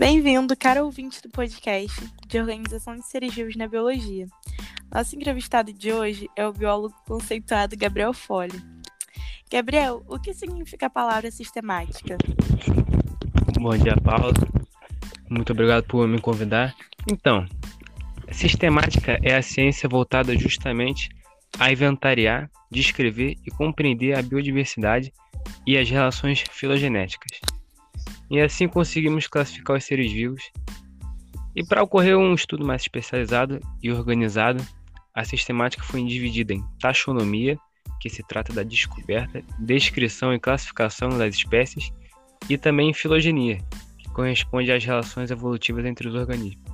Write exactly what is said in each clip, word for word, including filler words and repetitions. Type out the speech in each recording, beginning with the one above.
Bem-vindo, caro ouvinte do podcast de Organização de Seres Vivos na Biologia. Nosso entrevistado de hoje é o biólogo conceituado Gabriel Folli. Gabriel, o que significa a palavra sistemática? Bom dia, Paulo. Muito obrigado por me convidar. Então, sistemática é a ciência voltada justamente a inventariar, descrever e compreender a biodiversidade e as relações filogenéticas. E assim conseguimos classificar os seres vivos. E para ocorrer um estudo mais especializado e organizado, a sistemática foi dividida em taxonomia, que se trata da descoberta, descrição e classificação das espécies, e também em filogenia, que corresponde às relações evolutivas entre os organismos.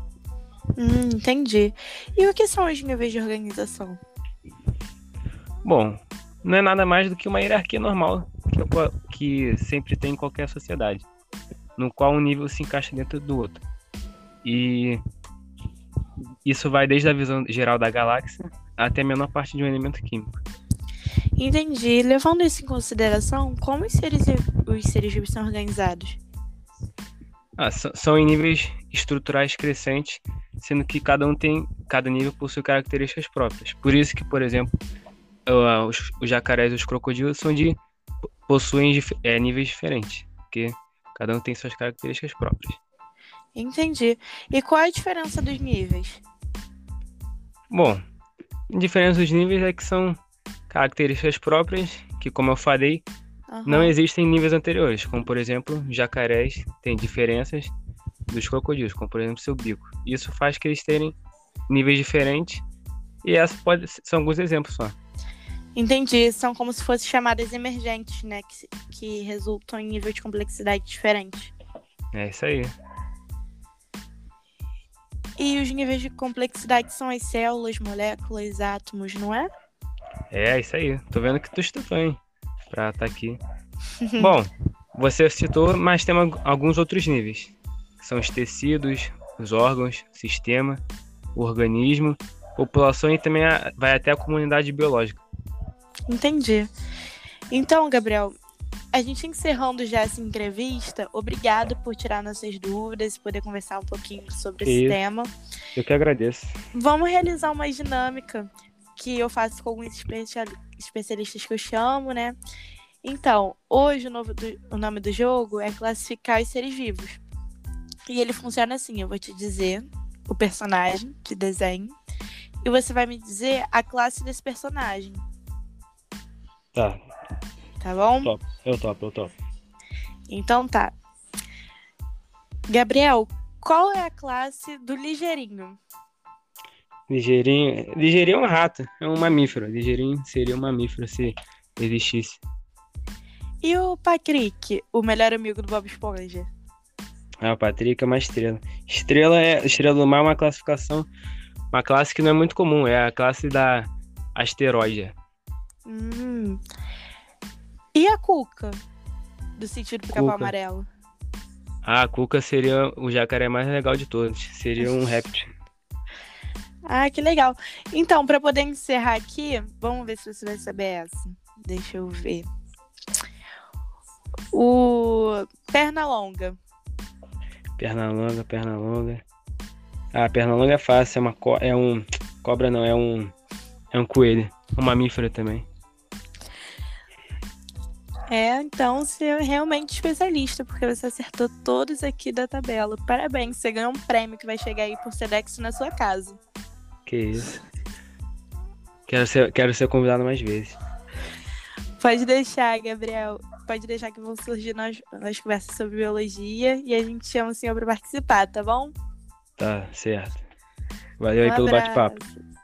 Hum, entendi. E o que são os níveis de organização? Bom, não é nada mais do que uma hierarquia normal, que, que sempre tem em qualquer sociedade, no qual um nível se encaixa dentro do outro. E isso vai desde a visão geral da galáxia até a menor parte de um elemento químico. Entendi. Levando isso em consideração, como os seres, os seres vivos são organizados? Ah, são, são em níveis estruturais crescentes, sendo que cada um tem, cada nível possui características próprias. Por isso que, por exemplo, os, os jacarés e os crocodilos são de, possuem é, níveis diferentes, porque cada um tem suas características próprias. Entendi. E qual é a diferença dos níveis? Bom, a diferença dos níveis é que são características próprias, que, como eu falei, uhum. não existem em níveis anteriores, como, por exemplo, jacarés têm diferenças dos crocodilos, como, por exemplo, seu bico. Isso faz que eles terem níveis diferentes, e essas pode... são alguns exemplos só. Entendi, são como se fossem chamadas emergentes, né, que, que resultam em níveis de complexidade diferentes. É isso aí. E os níveis de complexidade são as células, moléculas, átomos, não é? É, isso aí. Tô vendo que tu estudou, hein, pra estar aqui. Bom, você citou, mas tem alguns outros níveis. São os tecidos, os órgãos, o sistema, o organismo, população e também a, vai até a comunidade biológica. Entendi. Então, Gabriel, a gente encerrando já essa entrevista, obrigado por tirar nossas dúvidas e poder conversar um pouquinho sobre esse Isso. tema. Eu que agradeço. Vamos realizar uma dinâmica que eu faço com alguns especialistas que eu chamo, né? Então, hoje o, novo do, o nome do jogo é classificar os seres vivos. E ele funciona assim, eu vou te dizer o personagem de desenho e você vai me dizer a classe desse personagem. Tá. Tá bom? Top. Eu topo, eu topo. Então tá. Gabriel, qual é a classe do ligeirinho? Ligeirinho... Ligeirinho é um rato, é um mamífero. Ligeirinho seria um mamífero se existisse. E o Patrick, o melhor amigo do Bob Esponja? Ah, o Patrick é uma estrela. Estrela, é... estrela do mar é uma classificação, uma classe que não é muito comum, é a classe da asteróidea. Hum. E a cuca? Do sentido do Pica-Pau Amarelo. Ah, a cuca seria o jacaré mais legal de todos. Seria um réptil. Ah, que legal. Então, para poder encerrar aqui, vamos ver se você vai saber essa. Deixa eu ver. O... Pernalonga. Pernalonga, Pernalonga. Ah, Pernalonga é fácil. É uma co... é um... Cobra não, é um... É um coelho. Um mamífero também. É, então você é realmente especialista, porque você acertou todos aqui da tabela. Parabéns, você ganhou um prêmio que vai chegar aí por Sedex na sua casa. Que isso. Quero ser, quero ser convidado mais vezes. Pode deixar, Gabriel. Pode deixar que vão surgir nas, nas conversas sobre biologia e a gente chama o senhor para participar, tá bom? Tá, certo. Valeu um aí pelo abraço. Bate-papo.